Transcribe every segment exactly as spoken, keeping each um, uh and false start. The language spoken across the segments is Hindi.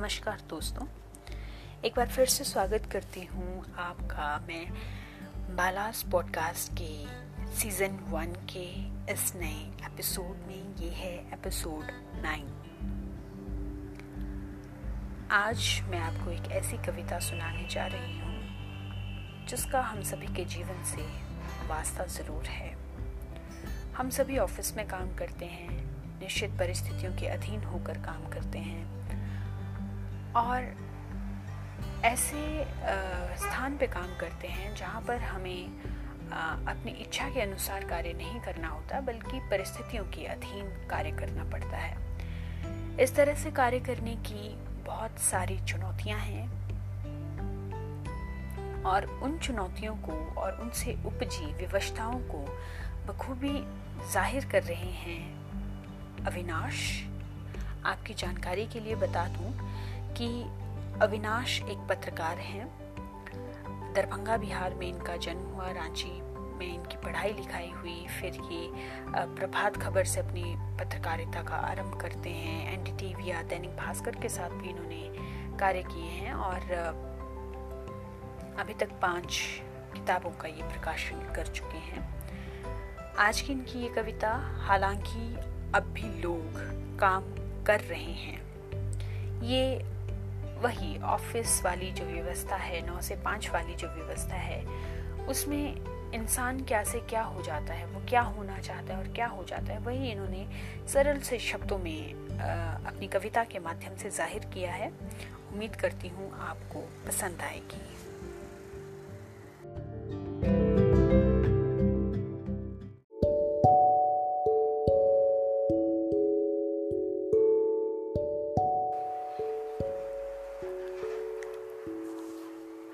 नमस्कार दोस्तों, एक बार फिर से स्वागत करती हूँ आपका मैं बालास पॉडकास्ट के सीजन वन के इस नए एपिसोड में। ये है एपिसोड नाइन। आज मैं आपको एक ऐसी कविता सुनाने जा रही हूँ जिसका हम सभी के जीवन से वास्ता ज़रूर है। हम सभी ऑफिस में काम करते हैं, निश्चित परिस्थितियों के अधीन होकर काम करते हैं और ऐसे स्थान पे काम करते हैं जहाँ पर हमें अपनी इच्छा के अनुसार कार्य नहीं करना होता, बल्कि परिस्थितियों के अधीन कार्य करना पड़ता है। इस तरह से कार्य करने की बहुत सारी चुनौतियाँ हैं और उन चुनौतियों को और उनसे उपजी विवशताओं को बखूबी जाहिर कर रहे हैं अविनाश। आपकी जानकारी के लिए बता दूं कि अविनाश एक पत्रकार हैं। दरभंगा बिहार में इनका जन्म हुआ, रांची में इनकी पढ़ाई लिखाई हुई, फिर ये प्रभात खबर से अपनी पत्रकारिता का आरंभ करते हैं। एनडीटीवी या दैनिक भास्कर के साथ भी इन्होंने कार्य किए हैं और अभी तक पांच किताबों का ये प्रकाशन कर चुके हैं। आज की इनकी ये कविता, हालांकि अब भी लोग काम कर रहे हैं, ये वही ऑफिस वाली जो व्यवस्था है, नौ से पाँच वाली जो व्यवस्था है, उसमें इंसान क्या से क्या हो जाता है, वो क्या होना चाहता है और क्या हो जाता है, वही इन्होंने सरल से शब्दों में अपनी कविता के माध्यम से जाहिर किया है। उम्मीद करती हूँ आपको पसंद आएगी।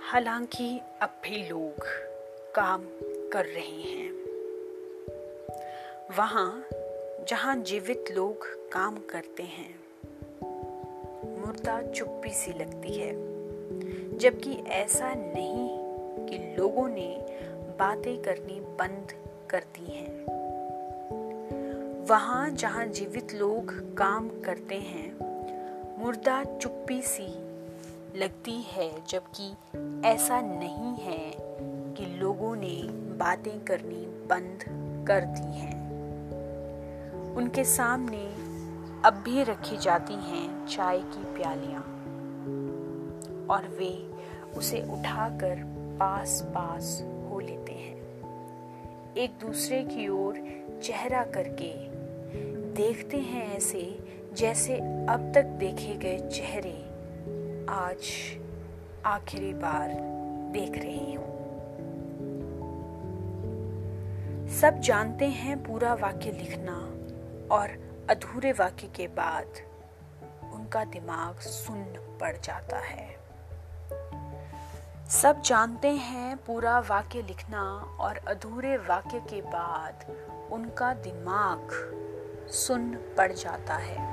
हालांकि अब भी लोग काम कर रहे हैं, वहाँ जहाँ जीवित लोग काम करते हैं मुर्दा चुप्पी सी लगती है, जबकि ऐसा नहीं कि लोगों ने बातें करनी बंद कर दी हैं। वहाँ जहाँ जीवित लोग काम करते हैं मुर्दा चुप्पी सी लगती है, जबकि ऐसा नहीं है कि लोगों ने बातें करनी बंद कर दी हैं। उनके सामने अब भी रखी जाती हैं चाय की प्यालियाँ और वे उसे उठाकर पास पास हो लेते हैं, एक दूसरे की ओर चेहरा करके देखते हैं, ऐसे जैसे अब तक देखे गए चेहरे आज आखिरी बार देख रही हूँ। सब जानते हैं पूरा वाक्य लिखना और अधूरे वाक्य के बाद उनका दिमाग सुन्न पड़ जाता है। सब जानते हैं पूरा वाक्य लिखना और अधूरे वाक्य के बाद उनका दिमाग सुन्न पड़ जाता है।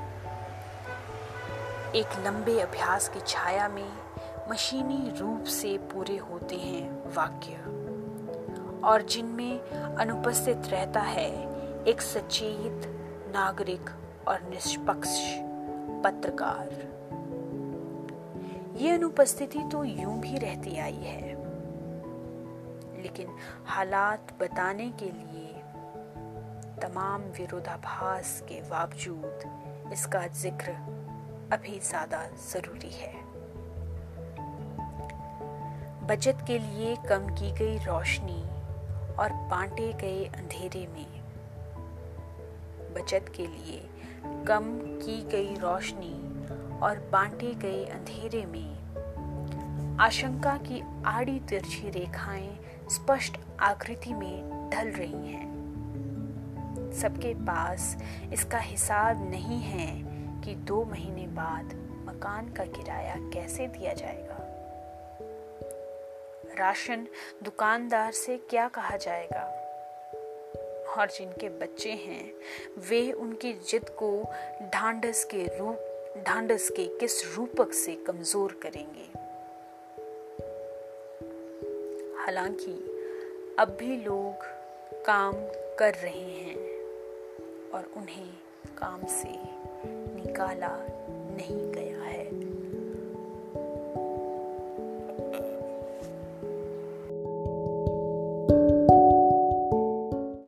एक लंबे अभ्यास की छाया में मशीनी रूप से पूरे होते हैं वाक्य, और जिनमें अनुपस्थित रहता है एक सचेत नागरिक और निष्पक्ष पत्रकार। ये अनुपस्थिति तो यूं भी रहती आई है, लेकिन हालात बताने के लिए तमाम विरोधाभास के बावजूद इसका जिक्र अभी ज्यादा जरूरी है। बचत के लिए कम की गई रोशनी और बांटे गए अंधेरे में, बचत के लिए कम की गई रोशनी और बांटे गए अंधेरे में आशंका की आड़ी तिरछी रेखाएं स्पष्ट आकृति में ढल रही हैं। सबके पास इसका हिसाब नहीं है कि दो महीने बाद मकान का किराया कैसे दिया जाएगा, राशन दुकानदार से क्या कहा जाएगा, और जिनके बच्चे हैं वे उनकी जिद को ढांढस के रूप ढांढस के किस रूपक से कमजोर करेंगे। हालांकि अब भी लोग काम कर रहे हैं और उन्हें काम से निकाला नहीं गया है।